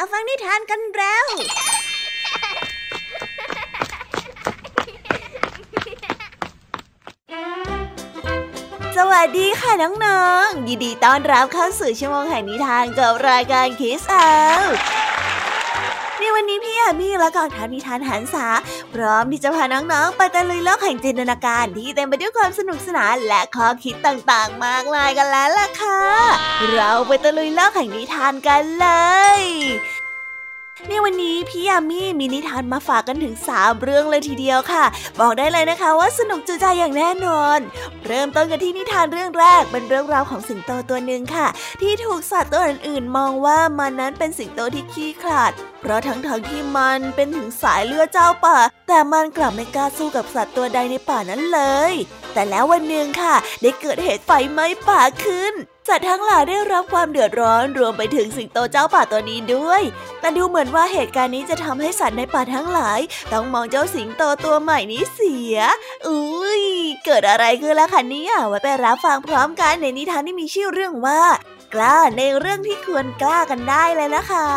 มาฟังนิทานกันแล้วสวัสดีค่ะน้องๆยินดีต้อนรับเข้าสู่ชั่วโมงแห่งนิทานกับรายการ Kids Hour ในวันนี้พี่แอมมี่และกองทัพนิทานหันษาพร้อมที่จะพาน้องๆไปตะลุยโลกแห่งจินตนาการที่เต็มไปด้วยความสนุกสนานและข้อคิดต่างๆมากมายกันแล้วล่ะค่ะ เราไปตะลุยโลกแห่งนิทานกันเลยในวันนี้พี่ยามีมีนิทานมาฝากกันถึง3เรื่องเลยทีเดียวค่ะบอกได้เลยนะคะว่าสนุกจุใจอย่างแน่นอนเริ่มต้นกันที่นิทานเรื่องแรกเป็นเรื่องราวของสิงโตตัวหนึ่งค่ะที่ถูกสัตว์ตัวอื่นๆมองว่ามันนั้นเป็นสิงโตที่ขี้ขลาดเพราะทั้งที่มันเป็นถึงสายเลือดเจ้าป่าแต่มันกลับไม่กล้าสู้กับสัตว์ตัวใดในป่านั้นเลยแต่แล้ววันหนึ่งค่ะได้เกิดเหตุไฟไหม้ป่าขึ้นสัตว์ทั้งหลายได้รับความเดือดร้อนรวมไปถึงสิงโตเจ้าป่าตัวนี้ด้วยแต่ดูเหมือนว่าเหตุการณ์นี้จะทำให้สัตว์ในป่าทั้งหลายต้องมองเจ้าสิงโตตัวใหม่นี้เสียอุ้ยเกิดอะไรขึ้นล่ะคะเนี่ยไว้ไปรับฟังพร้อมกันในนิทานที่มีชื่อเรื่องว่ากล้าในเรื่องที่ควรกล้ากันได้เลยนะคะ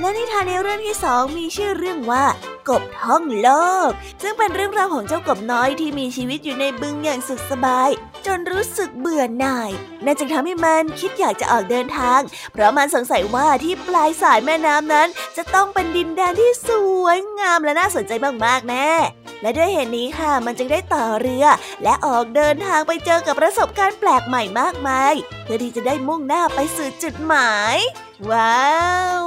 และนิทานในเรื่องที่2มีชื่อเรื่องว่ากบท่องโลกซึ่งเป็นเรื่องราวของเจ้ากบน้อยที่มีชีวิตอยู่ในบึงอย่างสุขสบายจนรู้สึกเบื่อหน่ายนั่นจึงทำให้มันคิดอยากจะออกเดินทางเพราะมันสงสัยว่าที่ปลายสายแม่น้ำนั้นจะต้องเป็นดินแดนที่สวยงามและน่าสนใจมากๆแน่และด้วยเหตุนี้ค่ะมันจึงได้ต่อเรือและออกเดินทางไปเจอกับประสบการณ์แปลกใหม่มากมายเพื่อที่จะได้มุ่งหน้าไปสู่จุดหมายว้าว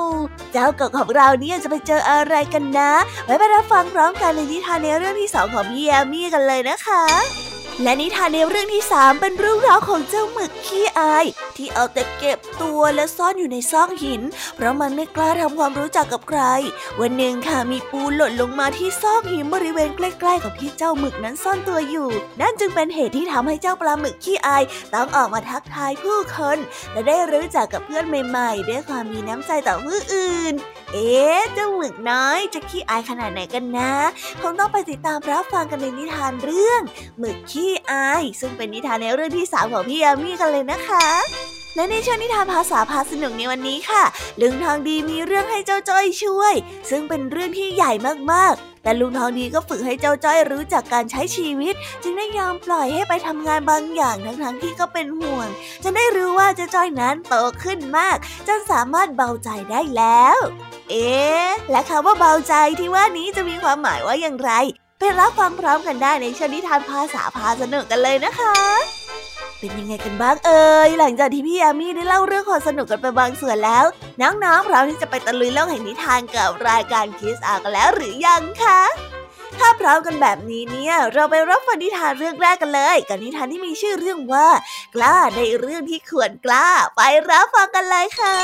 เจ้ากบของเราเนี่ยจะไปเจออะไรกันนะไว้ไปรับฟังพร้อมกันในนิทานในเรื่องที่2ของพี่แอมมี่กันเลยนะคะและนิทานในเรื่องที่3เป็นเรื่องราวของเจ้าหมึกขี้อายที่เอาแต่เก็บตัวและซ่อนอยู่ในซอกหินเพราะมันไม่กล้าทำความรู้จักกับใครวันหนึ่งค่ะมีปูหล่นลงมาที่ซอกหินบริเวณใกล้ๆกับที่เจ้าหมึกนั้นซ่อนตัวอยู่นั่นจึงเป็นเหตุที่ทำให้เจ้าปลาหมึกขี้อายต้องออกมาทักทายผู้คนและได้รู้จักกับเพื่อนใหม่ๆด้วยความมีน้ำใจต่อผู้อื่นเอ๊ะเจ้าหมึกน้อยจะขี้อายขนาดไหนกันนะคงต้องไปติดตามรับฟังกันในนิทานเรื่องหมึกขี้อายซึ่งเป็นนิทานในเรื่องที่3ของพี่แอมมี่กันเลยนะคะและในช่วงนิทานภาษาพาสนุกในวันนี้ค่ะลุงทองดีมีเรื่องให้เจ้าจ้อยช่วยซึ่งเป็นเรื่องที่ใหญ่มากๆแต่ลุงทองดีก็ฝึกให้เจ้าจ้อยรู้จักการใช้ชีวิตจึงได้ยอมปล่อยให้ไปทำงานบางอย่างทั้งที่ก็เป็นห่วงจนได้รู้ว่าเจ้าจ้อยนั้นโตขึ้นมากจนสามารถเบาใจได้แล้วเอ๊ะและคำว่าเบาใจที่ว่านี้จะมีความหมายว่าอย่างไรไปรับฟังพร้อมกันได้ในช่วงนิทานภาษาพาสนุกกันเลยนะคะเป็นยังไงกันบ้างเอ่ยหลังจากที่พี่แอมมี่ได้เล่าเรื่องความสนุกกันไปบางส่วนแล้วน้องๆพร้อมที่จะไปตะลุยโลกแห่งนิทานกับรายการ Kids Hour กันแล้วหรือยังคะถ้าพร้อมกันแบบนี้เนี่ยเราไปรับฟังนิทานเรื่องแรกกันเลยกับนิทานที่มีชื่อเรื่องว่ากล้าในเรื่องที่ควรกล้าไปรับฟังกันเลยค่ะ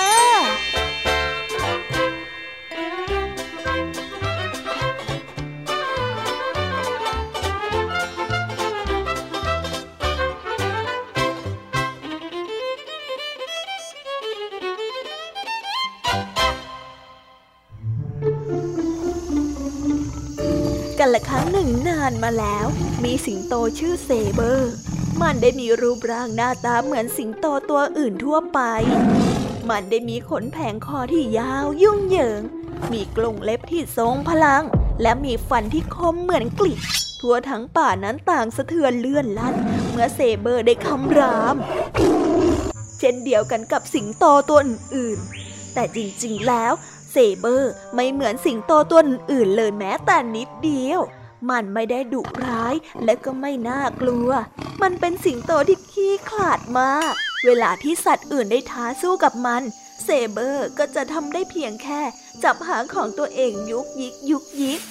กันละครั้งหนึ่งนานมาแล้วมีสิงโตชื่อเซเบอร์มันได้มีรูปร่างหน้าตาเหมือนสิงโตตัวอื่นทั่วไปมันได้มีขนแผงคอที่ยาวยุ่งเหยิงมีกรงเล็บที่ทรงพลังและมีฟันที่คมเหมือนกริบทั่วทั้งป่านั้นต่างสะเทือนเลื่อนลั่นเมื่อเซเบอร์ได้คำรามเช่นเดียวกันกับสิงโตตัวอื่นๆแต่จริงๆแล้วเซเบอร์ไม่เหมือนสิงโตตัวอื่นเลยแม้แต่นิดเดียวมันไม่ได้ดุร้ายและก็ไม่น่ากลัวมันเป็นสิงโตที่ขี้ขลาดมากเวลาที่สัตว์อื่นได้ท้าสู้กับมันเซเบอร์ก็จะทำได้เพียงแค่จับหางของตัวเองยุกยิกยุกยิก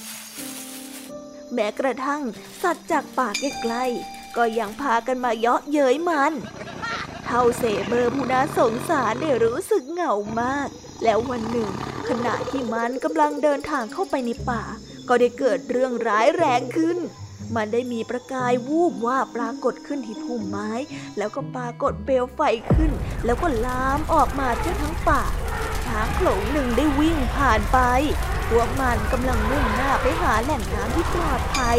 แม้กระทั่งสัตว์จากป่าใกล้ๆก็ยังพากันมาเยาะเย้ยมันเท่าเซเบอร์ผู้น่าสงสารได้รู้สึกเหงามากแล้ววันหนึ่งขณะที่มันกำลังเดินทางเข้าไปในป่าก็ได้เกิดเรื่องร้ายแรงขึ้นมันได้มีประกายวูบว่าปรากฏขึ้นที่พุ่มไม้แล้วก็ปรากฏเปลวไฟขึ้นแล้วก็ลามออกมาทั่วทั้งป่าช้างโขลงหนึ่งได้วิ่งผ่านไปพวกมันกำลังมุ่งหน้าไปหาแหล่งน้ำที่ปลอดภัย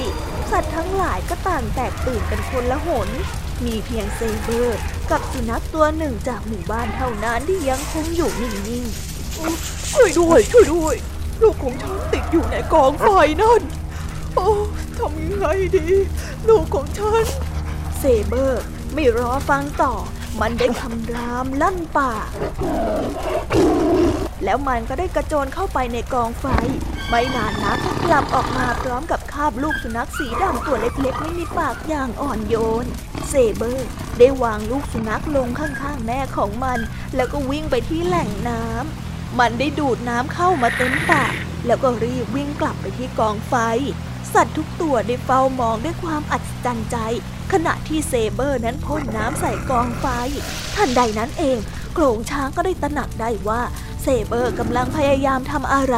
สัตว์ทั้งหลายก็ต่างแตกตื่นกันคนละหนมีเพียงเซเบอร์กับสุนัขตัวหนึ่งจากหมู่บ้านเท่านั้นที่ยังคงอยู่นิ่งๆ ช่วยด้วยช่วยด้วยลูกของฉันติดอยู่ในกองไฟนั่นโอ้ทำยังไงดีลูกของฉันเซเบอร์ไม่รอฟังต่อมันได้คำรามลั่นป่าแล้วมันก็ได้กระโจนเข้าไปในกองไฟไม่นานนักก็กลับออกมาพร้อมกับคาบลูกสุนัขสีดำตัวเล็กๆไม่มีปากอย่างอ่อนโยนเซเบอร์ได้วางลูกสุนัขลงข้างๆแม่ของมันแล้วก็วิ่งไปที่แหล่งน้ำมันได้ดูดน้ำเข้ามาเต็มปากแล้วก็รีบวิ่งกลับไปที่กองไฟสัตว์ทุกตัวได้เฝ้ามองด้วยความอัศจรรย์ใจขณะที่เซเบอร์นั้นพ่นน้ำใส่กองไฟทันใดนั้นเองโขลงช้างก็ได้ตระหนักได้ว่าเซเบอร์กำลังพยายามทำอะไร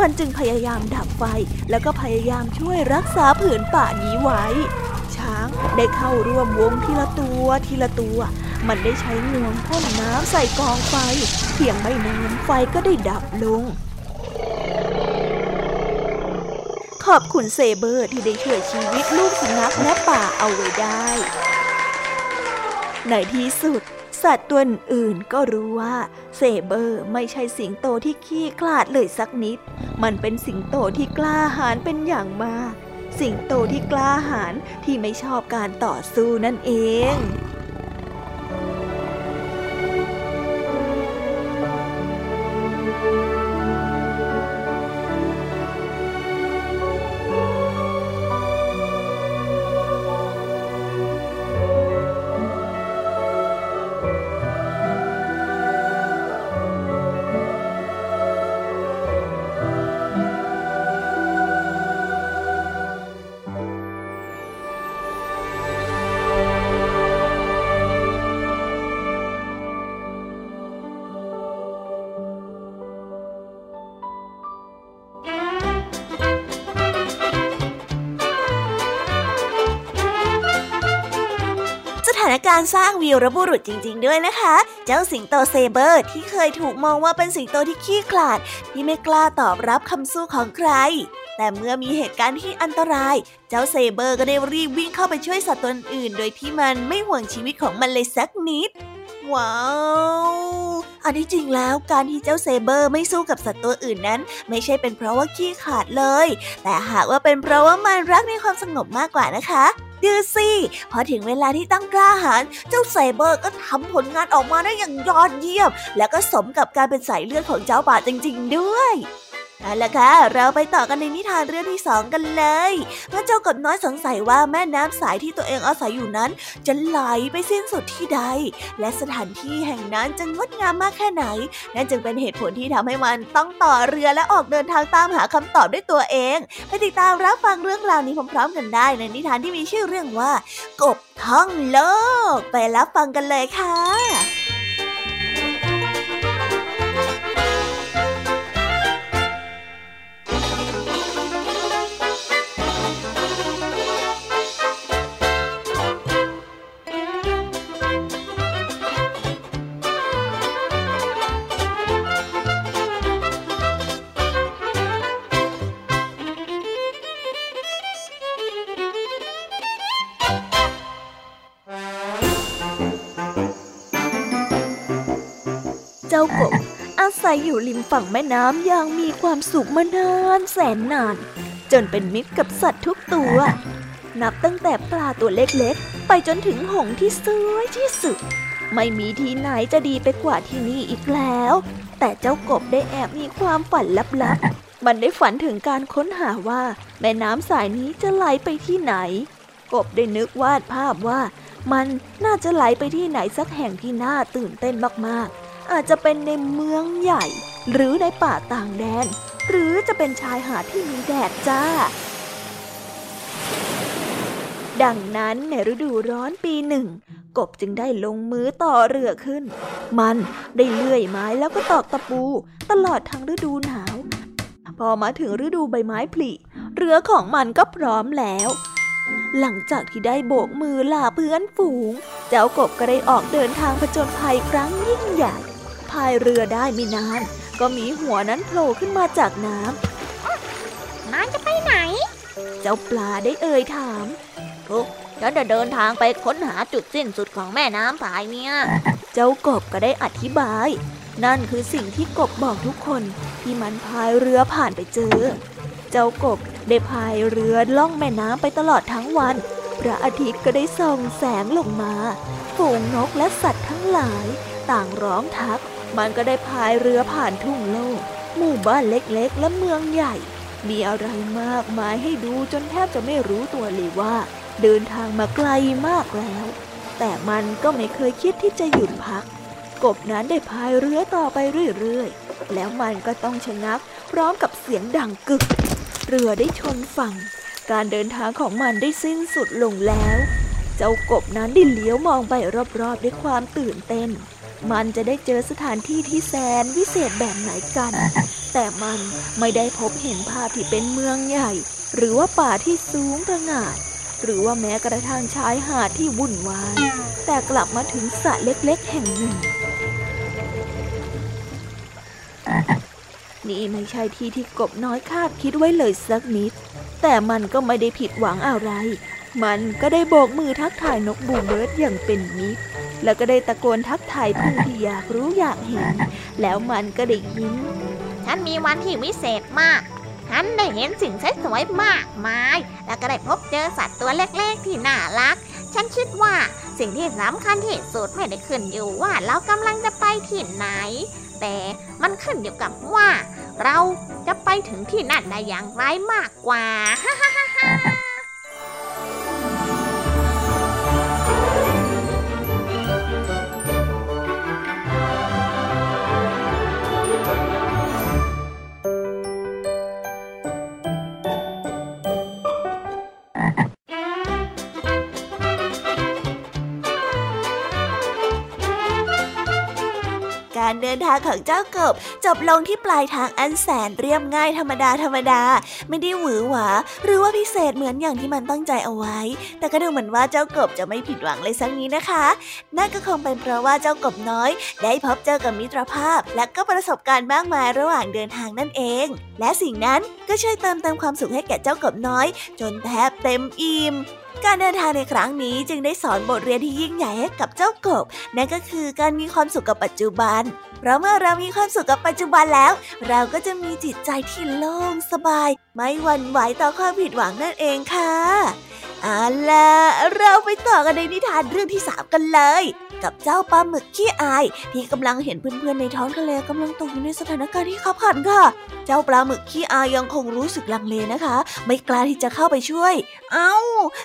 มันจึงพยายามดับไฟแล้วก็พยายามช่วยรักษาผืนป่านี้ไว้ช้างได้เข้าร่วมวงทีละตัวทีละตัวมันได้ใช้งวงพ่นน้ำใส่กองไฟเพียงไม่นานไฟก็ได้ดับลงขอบคุณเซเบอร์ที่ได้ช่วยชีวิตลูกสุนัขและป่าเอาไว้ได้ในที่สุดสัตว์ตัวอื่นก็รู้ว่าเซเบอร์ไม่ใช่สิงโตที่ขี้ขลาดเลยสักนิดมันเป็นสิงโตที่กล้าหาญเป็นอย่างมากสิงโตที่กล้าหาญที่ไม่ชอบการต่อสู้นั่นเองการสร้างวีรบุรุษจริงๆด้วยนะคะเจ้าสิงโตเซเบอร์ที่เคยถูกมองว่าเป็นสิงโตที่ขี้ขลาดที่ไม่กล้าตอบรับคำสู้ของใครแต่เมื่อมีเหตุการณ์ที่อันตรายเจ้าเซเบอร์ก็ได้รีบวิ่งเข้าไปช่วยสัตว์ตัวอื่นโดยที่มันไม่ห่วงชีวิตของมันเลยสักนิดว้าวอันที่จริงแล้วการที่เจ้าเซเบอร์ไม่สู้กับสัตว์ตัวอื่นนั้นไม่ใช่เป็นเพราะว่าขี้ขลาดเลยแต่หากว่าเป็นเพราะว่ามันรักในความสงบมากกว่านะคะดูสิพอถึงเวลาที่ต้องกล้าหาญเจ้าเซเบอร์ก็ทำผลงานออกมาได้อย่างยอดเยี่ยมและก็สมกับการเป็นสายเลือดของเจ้าป่าจริงๆด้วยเอาล่ะค่ะเราไปต่อกันในนิทานเรื่องที่2กันเลยเมื่อเจ้ากบน้อยสงสัยว่าแม่น้ำสายที่ตัวเองอาศัยอยู่นั้นจะไหลไปสิ้นสุดที่ใดและสถานที่แห่งนั้นจะงดงามมากแค่ไหนนั่นจึงเป็นเหตุผลที่ทำให้มันต้องต่อเรือและออกเดินทางตามหาคำตอบด้วยตัวเองไปติดตามรับฟังเรื่องราวนี้พร้อมๆกันได้ในนิทานที่มีชื่อเรื่องว่ากบท่องโลกไปรับฟังกันเลยค่ะอยู่ริมฝั่งแม่น้ำอย่างมีความสุขมานานแสนนานจนเป็นมิตรกับสัตว์ทุกตัวนับตั้งแต่ปลาตัวเล็กๆไปจนถึงหงส์ที่สวยที่สุดไม่มีที่ไหนจะดีไปกว่าที่นี่อีกแล้วแต่เจ้ากบได้แอบมีความฝันลับๆมันได้ฝันถึงการค้นหาว่าแม่น้ำสายนี้จะไหลไปที่ไหนกบได้นึกวาดภาพว่ามันน่าจะไหลไปที่ไหนสักแห่งที่น่าตื่นเต้นมากๆอาจจะเป็นในเมืองใหญ่หรือในป่าต่างแดนหรือจะเป็นชายหาดที่มีแดดจ้าดังนั้นในฤดูร้อนปีหนึ่งกบจึงได้ลงมือต่อเรือขึ้นมันได้เลื่อยไม้แล้วก็ตอกตะปูตลอดทั้งฤดูหนาวพอมาถึงฤดูใบไม้ผลิเรือของมันก็พร้อมแล้วหลังจากที่ได้โบกมือลาเพื่อนฝูงเจ้ากบก็ได้ออกเดินทางผจญภัยครั้งยิ่งใหญ่พายเรือได้ไม่นานก็มีหัวนั้นโผล่ขึ้นมาจากน้ำมันจะไปไหนเจ้าปลาได้เอ่ยถามโอ้ฉันจะเดินทางไปค้นหาจุดสิ้นสุดของแม่น้ำสายเนี่ยเจ้ากบก็ได้อธิบาย นั่นคือสิ่งที่กบบอกทุกคนที่มันพายเรือผ่านไปเจอเจ้ากบได้พายเรือล่องแม่น้ำไปตลอดทั้งวันพระอาทิตย์ก็ได้ส่องแสงลงมาฝูงนกและสัตว์ทั้งหลายต่างร้องทักมันก็ได้พายเรือผ่านทุ่งโล่งหมู่บ้านเล็กๆและเมืองใหญ่มีอะไรมากมายให้ดูจนแทบจะไม่รู้ตัวเลยว่าเดินทางมาไกลมากแล้วแต่มันก็ไม่เคยคิดที่จะหยุดพักกบนั้นได้พายเรือต่อไปเรื่อยๆแล้วมันก็ต้องชะงักพร้อมกับเสียงดังกึกเรือได้ชนฝั่งการเดินทางของมันได้สิ้นสุดลงแล้วเจ้ากบนั้นได้เลี้ยวมองไปรอบๆด้วยความตื่นเต้นมันจะได้เจอสถานที่ที่แสนวิเศษแบบไหนกันแต่มันไม่ได้พบเห็นภาพที่เป็นเมืองใหญ่หรือว่าป่าที่สูงประหง่าหรือว่าแม้กระทั่งชายหาดที่วุ่นวายแต่กลับมาถึงสระเล็กๆแห่งหนึ่งนี่ไม่ใช่ที่ที่กบน้อยคาดคิดไว้เลยสักนิดแต่มันก็ไม่ได้ผิดหวังอะไรมันก็ได้โบกมือทักทายนกบูเบิร์ดอย่างเป็นมิตรแล้วก็ได้ตะโกนทักทายผู้ที่อยากรู้อยากเห็นแล้วมันก็ได้ยิ้มฉันมีวันที่วิเศษมากฉันได้เห็นสิ่งสวยๆมากมายแล้วก็ได้พบเจอสัตว์ตัวเล็กๆที่น่ารักฉันคิดว่าสิ่งที่สำคัญที่สุดไม่ได้ขึ้นอยู่ว่าเรากำลังจะไปที่ไหนแต่มันขึ้นอยู่กับว่าเราจะไปถึงที่นั่นได้อย่างไรมากกว่าการเดินทางของเจ้ากบจบลงที่ปลายทางอันแสนเรียบง่ายธรรมดาธรรมดาไม่ได้หวือหวาหรือว่าพิเศษเหมือนอย่างที่มันตั้งใจเอาไว้แต่ก็ดูเหมือนว่าเจ้ากบจะไม่ผิดหวังเลยสักนิดนะคะนั่นก็คงเป็นเพราะว่าเจ้ากบน้อยได้พบเจอกับมิตรภาพและก็ประสบการณ์มากมายระหว่างเดินทางนั่นเองและสิ่งนั้นก็ช่วยเติมเต็มความสุขให้แก่เจ้ากบน้อยจนแทบเต็มอิ่มการเดินทางในครั้งนี้จึงได้สอนบทเรียนที่ยิ่งใหญ่ให้กับเจ้ากบนั่นก็คือการมีความสุขกับปัจจุบันเพราะเมื่อเรามีความสุขกับปัจจุบันแล้วเราก็จะมีจิตใจที่โล่งสบายไม่หวั่นไหวต่อความผิดหวังนั่นเองค่ะเอาล่ะเราไปต่อกันในนิทานเรื่องที่3กันเลยกับเจ้าปลาหมึกขี้อายที่กำลังเห็นเพื่อนๆในท้องทะเลกำลังตกอยู่ในสถานการณ์ที่ขับขันค่ะเจ้าปลาหมึกขี้อายยังคงรู้สึกลังเลนะคะไม่กล้าที่จะเข้าไปช่วย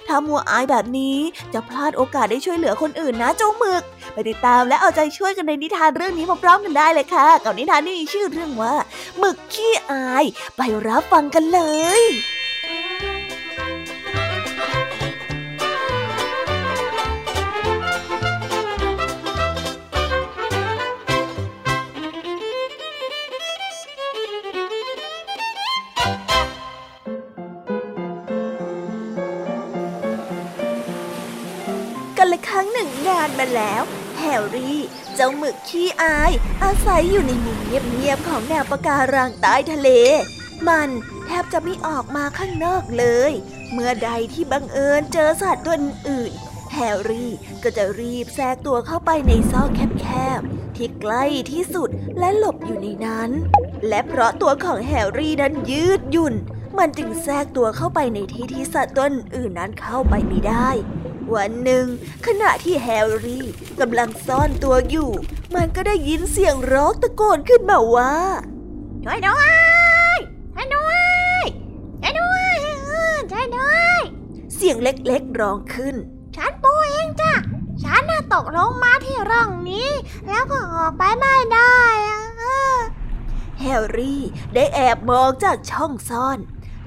ถ้ามัวอายแบบนี้จะพลาดโอกาสได้ช่วยเหลือคนอื่นนะเจ้าหมึกไปติดตามและเอาใจช่วยกันในนิทานเรื่องนี้พร้อมๆกันได้เลยค่ะกับนิทานที่มีชื่อเรื่องว่าหมึกขี้อายไปรับฟังกันเลยครั้งหนึ่งนานมาแล้วแฮร์รี่เจ้าหมึกขี้อายอาศัยอยู่ในมุมเงียบๆของแนวปะการังใต้ทะเลมันแทบจะไม่ออกมาข้างนอกเลยเมื่อใดที่บังเอิญเจอสัตว์ตัวอื่นแฮร์รี่ก็จะรีบแทรกตัวเข้าไปในซอกแคบๆที่ใกล้ที่สุดและหลบอยู่ในนั้นและเพราะตัวของแฮร์รี่นั้นยืดหยุ่นมันจึงแทรกตัวเข้าไปในที่ที่สัตว์ตัวอื่นนั้นเข้าไปไม่ได้วันหนึ่งขณะที่แฮร์รี่กำลังซ่อนตัวอยู่มันก็ได้ยินเสียงร้องตะโกนขึ้นมาว่าช่วยด้วยช่วยด้วยช่วยด้วยช่วยด้วยเสียงเล็กๆร้องขึ้นฉันปูเองจ้ะฉันน่ะตกลงมาที่ร่องนี้แล้วก็ออกไปไม่ได้แฮร์รี่ได้แอบมองจากช่องซ่อน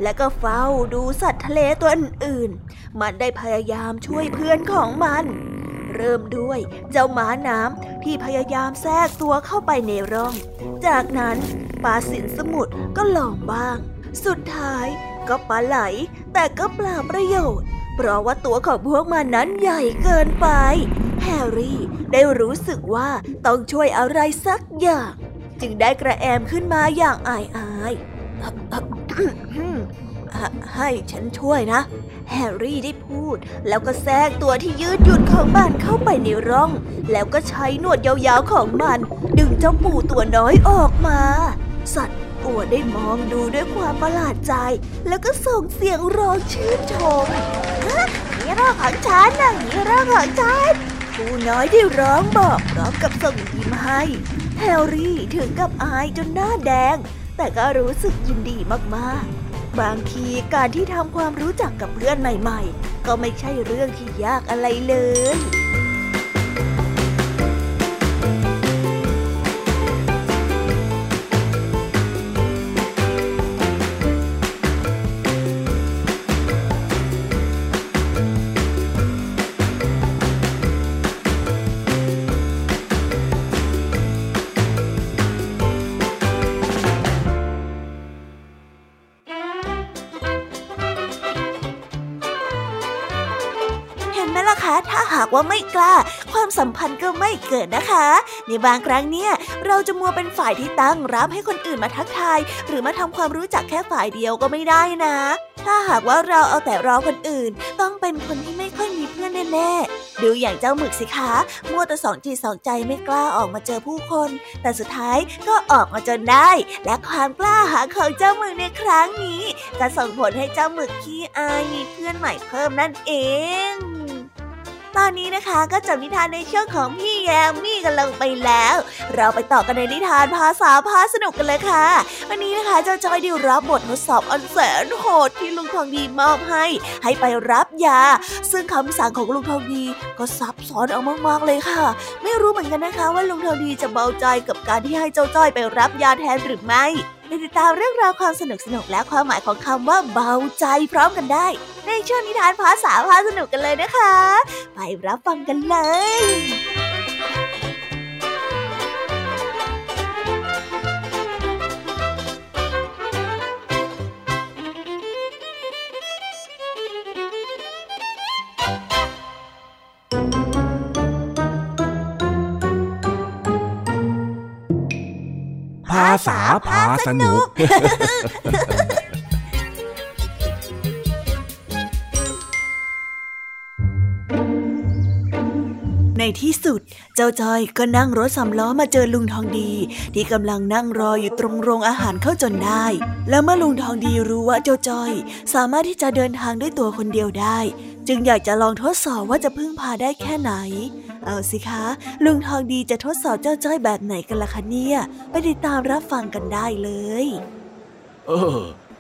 และก็เฝ้าดูสัตว์ทะเลตัวอื่นๆมันได้พยายามช่วยเพื่อนของมันเริ่มด้วยเจ้าหมาน้ำที่พยายามแทรกตัวเข้าไปในร่องจากนั้นปลาสินสมุทรก็ลองบ้างสุดท้ายก็ปลาไหลแต่ก็เปล่าประโยชน์เพราะว่าตัวของพวกมันนั้นใหญ่เกินไปแฮร์รี่ได้รู้สึกว่าต้องช่วยอะไรสักอย่างจึงได้กระแอมขึ้นมาอย่างอายๆให้ฉันช่วยนะแฮร์รี่ได้พูดแล้วก็แทรกตัวที่ยืดหยุ่นของมันเข้าไปในร่องแล้วก็ใช้หนวดยาวๆของมันดึง เจ้าปูตัวน้อยออกมาสัตว์ตัวได้มองดูด้วยความประหลาดใจแล้วก็ส่งเสียงร้องชื่นชมฮีโร่ของฉันนะฮีโร่ของฉันปูน้อยได้ร้องบอกพร้อมกับส่งยิ้มให้แฮร์รี่ถึงกับอายจนหน้าแดงแต่ก็รู้สึกยินดีมากๆบางทีการที่ทำความรู้จักกับเพื่อนใหม่ๆก็ไม่ใช่เรื่องที่ยากอะไรเลยว่าไม่กล้าความสัมพันธ์ก็ไม่เกิดนะคะในบางครั้งเนี่ยเราจะมัวเป็นฝ่ายที่ตั้งรับให้คนอื่นมาทักทายหรือมาทำความรู้จักแค่ฝ่ายเดียวก็ไม่ได้นะถ้าหากว่าเราเอาแต่รอคนอื่นต้องเป็นคนที่ไม่ค่อยมีเพื่อนแน่ๆดูอย่างเจ้าหมึกสิคะมัวแต่สองจิตสองใจไม่กล้าออกมาเจอผู้คนแต่สุดท้ายก็ออกมาจนได้และความกล้าหาญของเจ้าหมึกในครั้งนี้จะส่งผลให้เจ้าหมึกขี้อายมีเพื่อนใหม่เพิ่มนั่นเองตอนนี้นะคะก็จบนิทานในช่วงของพี่แยมมี่กันลงไปแล้วเราไปต่อกันในนิทานภาษาพาสนุกกันเลยค่ะวันนี้นะคะเจ้าจอยได้รับบททดสอบอันแสนโหดที่ลุงทองดีมอบให้ไปรับยาซึ่งคำสั่งของลุงทองดีก็ซับซ้อนเอามากๆเลยค่ะไม่รู้เหมือนกันนะคะว่าลุงทองดีจะเบาใจกับการที่ให้เจ้าจอยไปรับยาแทนหรือไม่ติดตามเรื่องราวความสนุกและความหมายของคำว่าเบาใจพร้อมกันได้ในช่วงนิทานภาษาพาสนุกกันเลยนะคะไปรับฟังกันเลยภาษาพาสนุกในที่สุดเจ้าจอยก็นั่งรถสำล้อมาเจอลุงทองดีที่กำลังนั่งรออยู่ตรงโรงอาหารเข้าจนได้และเมื่อลุงทองดีรู้ว่าเจ้าจอยสามารถที่จะเดินทางด้วยตัวคนเดียวได้จึงอยากจะลองทดสอบว่าจะพึ่งพาได้แค่ไหนเอาสิคะลุงทองดีจะทดสอบเจ้าจ้อยแบบไหนกันล่ะคะเนี่ยไปติดตามรับฟังกันได้เลย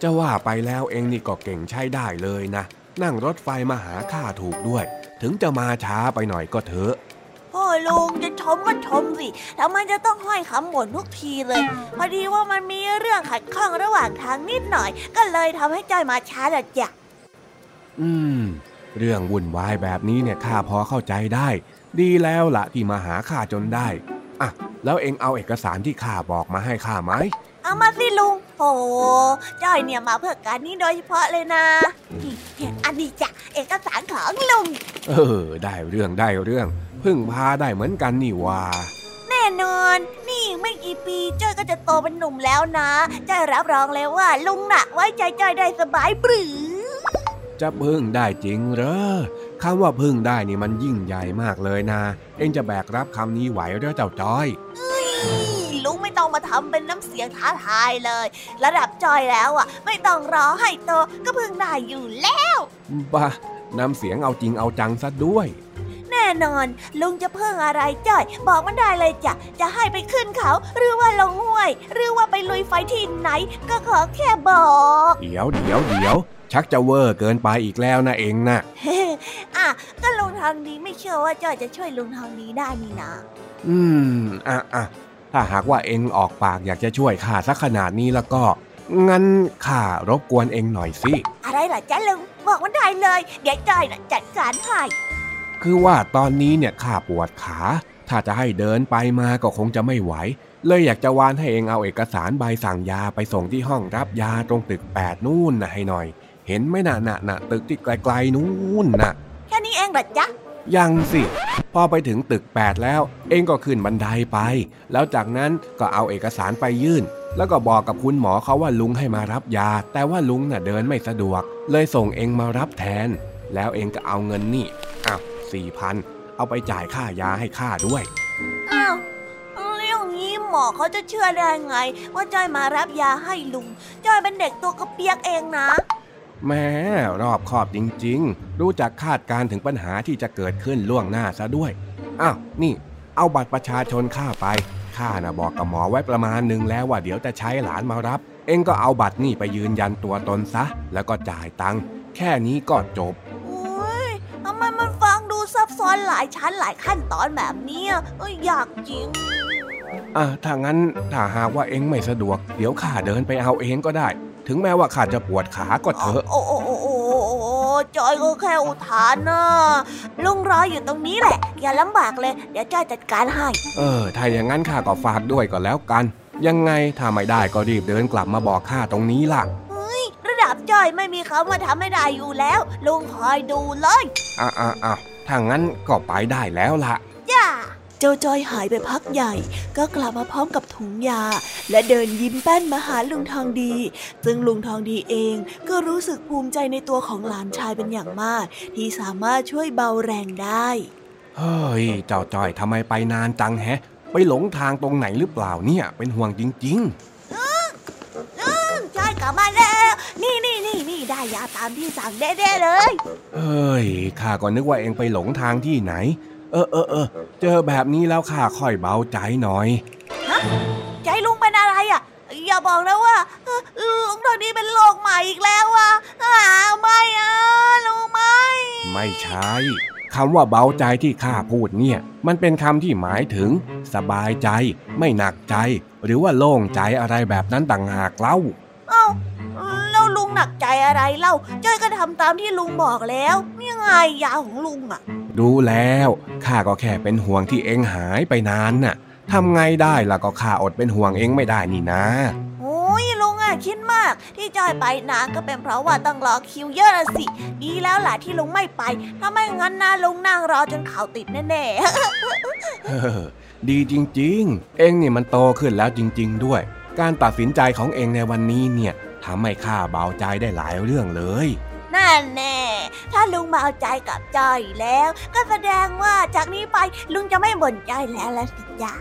จะว่าไปแล้วเองนี่ก็เก่งใช้ได้เลยนะนั่งรถไฟมาหาข้าถูกด้วยถึงจะมาช้าไปหน่อยก็เถอะโอ้ลุงจะชมก็ชมสิทำไมจะต้องห้อยคำบ่นทุกทีเลยพอดีว่ามันมีเรื่องขัดข้องระหว่างทางนิดหน่อยก็เลยทำให้จ้อยมาช้าละจ้ะเรื่องวุ่นวายแบบนี้เนี่ยข้าพอเข้าใจได้ดีแล้วล่ะที่มาหาข้าจนได้อ่ะแล้วเอ็งเอาเอกสารที่ข้าบอกมาให้ข้าไหมเอามาสิลุงโอ้จ้อยเนี่ยมาเพื่อการนี้โดยเฉพาะเลยนะอันนี้จ้ะเอกสารของลุงได้เรื่องพึ่งพาได้เหมือนกันนี่ว่าแน่นอนนี่ไม่กี่ปีจ้อยก็จะโตเป็นหนุ่มแล้วนะจ้อยรับรองเลยว่าลุงน่ะไว้ใจจ้อยได้สบายปรือจะพึ่งได้จริงเหรอคำว่าพึ่งได้นี่มันยิ่งใหญ่มากเลยนะเอ็งจะแบกรับคำนี้ไหวหรือเจ้าจ้อยลุงไม่ต้องมาทำเป็นน้ำเสียงท้าทายเลยระดับจ้อยแล้วอ่ะไม่ต้องรอให้โตก็พึ่งได้อยู่แล้วบ้าน้ำเสียงเอาจริงเอาจังซะด้วยแน่นอนลุงจะพึ่งอะไรจ้อยบอกมันได้เลยจ้ะจะให้ไปขึ้นเขาหรือว่าลงห้วยหรือว่าไปลุยไฟที่ไหนก็ขอแค่บอกเดี๋ยวชักจะเวอร์เกินไปอีกแล้วนะเองนะอ่ะก็ลุงทองดีไม่เชื่อว่าจ้อยจะช่วยลุงทองดีได้นี่นะอ่ะถ้าหากว่าเองออกปากอยากจะช่วยข้าสักขนาดนี้แล้วก็งั้นข้ารบกวนเองหน่อยสิอะไรล่ะจ๊ะลุงบอกว่าได้เลยเดี๋ยวจ้อยน่ะจัดการให้คือว่าตอนนี้เนี่ยข้าปวดขาถ้าจะให้เดินไปมาก็คงจะไม่ไหวเลยอยากจะวานให้เองเอาเอกสารใบสั่งยาไปส่งที่ห้องรับยาตรงตึก8นู่นนะให้หน่อยเห็นไหมน่ะตึกที่ไกลๆนู้นน่ะแค่นี้เองเหรอจ๊ะยังสิพอไปถึงตึก8แล้วเองก็ขึ้นบันไดไปแล้วจากนั้นก็เอาเอกสารไปยื่นแล้วก็บอกกับคุณหมอเขาว่าลุงให้มารับยาแต่ว่าลุงน่ะเดินไม่สะดวกเลยส่งเองมารับแทนแล้วเองก็เอาเงินนี่อ้าว 4,000 เอาไปจ่ายค่ายาให้ข้าด้วยอ้าวเรื่องนี้หม หมอเขาจะเชื่อได้ไงว่าจ้อยมารับยาให้ลุงจ้อยเป็นเด็กตัวกระเปียกเองนะแม่รอบคอบจริงๆรู้จักคาดการถึงปัญหาที่จะเกิดขึ้นล่วงหน้าซะด้วยอ้าวนี่เอาบัตรประชาชนข้าไปข้านะบอกกับหมอไว้ประมาณนึงแล้วว่าเดี๋ยวจะใช้หลานมารับเอ็งก็เอาบัตรนี่ไปยืนยันตัวตนซะแล้วก็จ่ายตังค์แค่นี้ก็จบโอ้ยทำไมมันฟังดูซับซ้อนหลายชั้นหลายขั้นตอนแบบนี้อยากจริงถ้างั้นถ้าหากว่าเอ็งไม่สะดวกเดี๋ยวข้าเดินไปเอาเองก็ได้ถึงแม้ว่าข้าจะปวดขาก็เถอะโอ้โอ้โอ้โอ้จอยก็แค่อุทานนะลุงรออยู่ตรงนี้แหละอย่าลำบากเลยเดี๋ยวจอยจัดการให้ถ้าอย่างนั้นข้าก็ฝากด้วยก็แล้วกันยังไงถ้าไม่ได้ก็รีบเดินกลับมาบอกข้าตรงนี้ล่ะเฮ้ยระดับจอยไม่มีเขามาทำไม่ได้อยู่แล้วลุงคอยดูเลยถ้างั้นก็ไปได้แล้วล่ะจ้าเจ้าจอยหายไปพักใหญ่ก็กลับมาพร้อมกับถุงยาและเดินยิ้มแป้นมาหาลุงทองดีซึ่งลุงทองดีเองก็รู้สึกภูมิใจในตัวของหลานชายเป็นอย่างมากที่สามารถช่วยเบาแรงได้เฮ้ยเจ้าจอยทำไมไปนานจังแฮะไปหลงทางตรงไหนหรือเปล่าเนี่ยเป็นห่วงจริงๆลุงจอยกลับมาแล้วนี่ได้ยาตามที่สั่งเด้ๆเลยเฮ้ยข้าก็นึกว่าเองไปหลงทางที่ไหนเจอแบบนี้แล้วข้าค่อยเบาใจหน่อยฮะใจลุงเป็นอะไรอ่ะอย่าบอกนะว่าลุงตอนนี้เป็นโรคใหม่อีกแล้วอ่ะไม่ลุงไม่ใช่คำว่าเบาใจที่ข้าพูดเนี่ยมันเป็นคำที่หมายถึงสบายใจไม่หนักใจหรือว่าโล่งใจอะไรแบบนั้นต่างหากเล่าแล้วลุงหนักใจอะไรเล่าจ้อยก็ทำตามที่ลุงบอกแล้วนี่ไงยาของลุงอ่ะรู้แล้วข้าก็แค่เป็นห่วงที่เองหายไปนานน่ะทำไงได้ล่ะก็ข้าอดเป็นห่วงเองไม่ได้นี่นะโอ้ยลุงอ่ะคิดมากที่จอยไปนานก็เป็นเพราะว่าต้องรอคิวเยอะละสิดีแล้วล่ะที่ลุงไม่ไปถ้าไม่งั้นนะลุงนั่งรอจนข่าวติดแน่ๆดีจริงๆเองนี่มันโตขึ้นแล้วจริงๆด้วยการตัดสินใจของเองในวันนี้เนี่ยทำให้ข้าเบาใจได้หลายเรื่องเลยนั่นแน่ถ้าลุงมาเอาใจกับจอยแล้วก็แสดงว่าจากนี้ไปลุงจะไม่บ่นจอยแล้วละสิจ๊ะ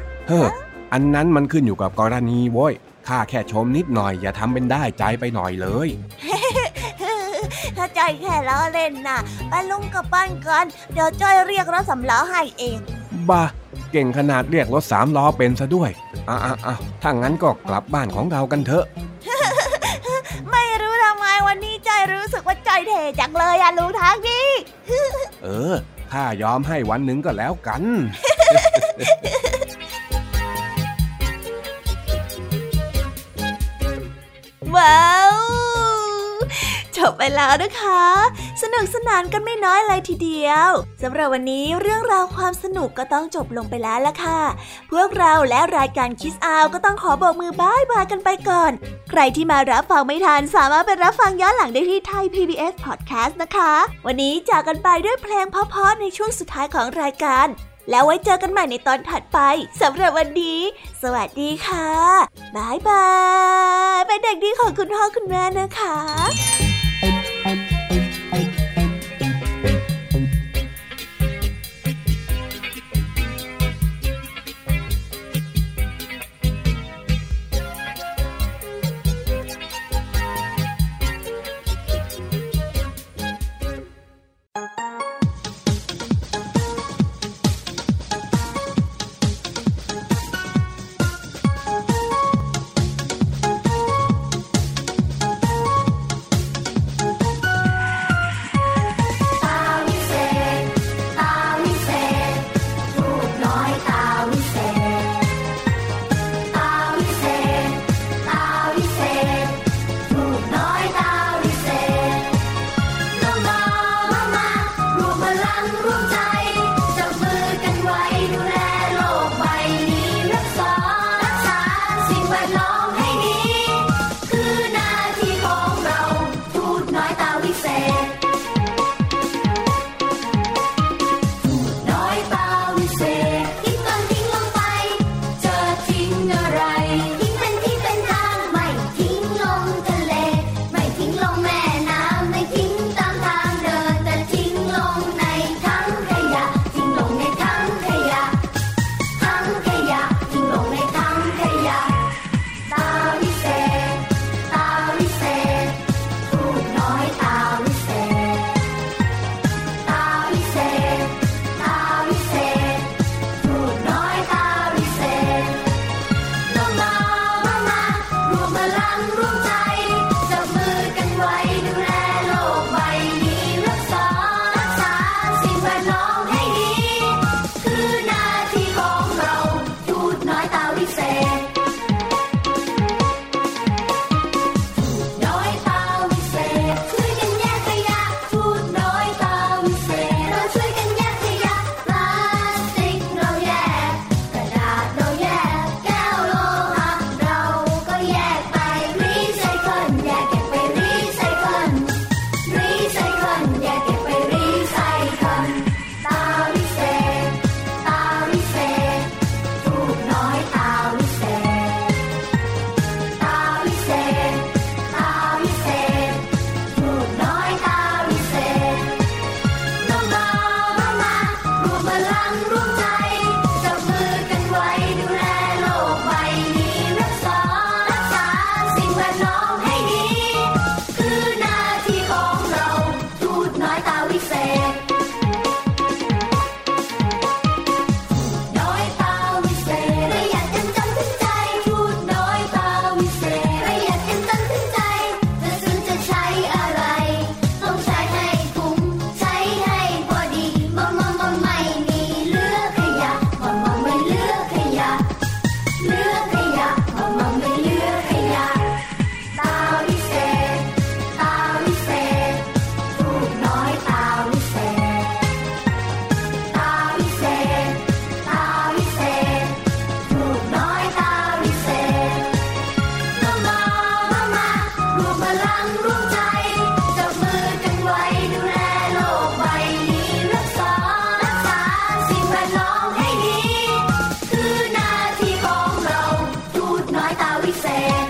อันนั้นมันขึ้นอยู่กับกรณีโว้ยข้าแค่ชมนิดหน่อยอย่าทำเป็นได้ใจไปหน่อยเลยถ้าจอยแค่ล้อเล่นน่ะไปลุงกับบ้านกันเดี๋ยวจอยเรียกรถสำล้อให้เองบ้าเก่งขนาดเรียกรถสามล้อเป็นซะด้วยถ้างั้นก็กลับบ้านของเรากันเถอะไม่รู้ทำไมวันนี้ใจรู้สึกว่าใจเทจังเลยลุงทองดีข้ายอมให้วันหนึ่งก็แล้วกันว้าวจบไปแล้วนะคะสนุกสนานกันไม่น้อยเลยทีเดียวสำหรับวันนี้เรื่องราวความสนุกก็ต้องจบลงไปแล้วล่ะค่ะพวกเราและรายการ Kids Hour ก็ต้องขอโบกมือบ๊ายบายกันไปก่อนใครที่มารับฟังไม่ทันสามารถไปรับฟังย้อนหลังได้ที่ Thai PBS Podcast นะคะวันนี้จากกันไปด้วยเพลงเพราะๆในช่วงสุดท้ายของรายการแล้วไว้เจอกันใหม่ในตอนถัดไปสำหรับวันนี้สวัสดีค่ะบ๊ายบายเป็นเด็กดีของคุณพ่อคุณแม่นะคะ ายตาวิเศษ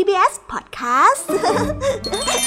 PBS Podcast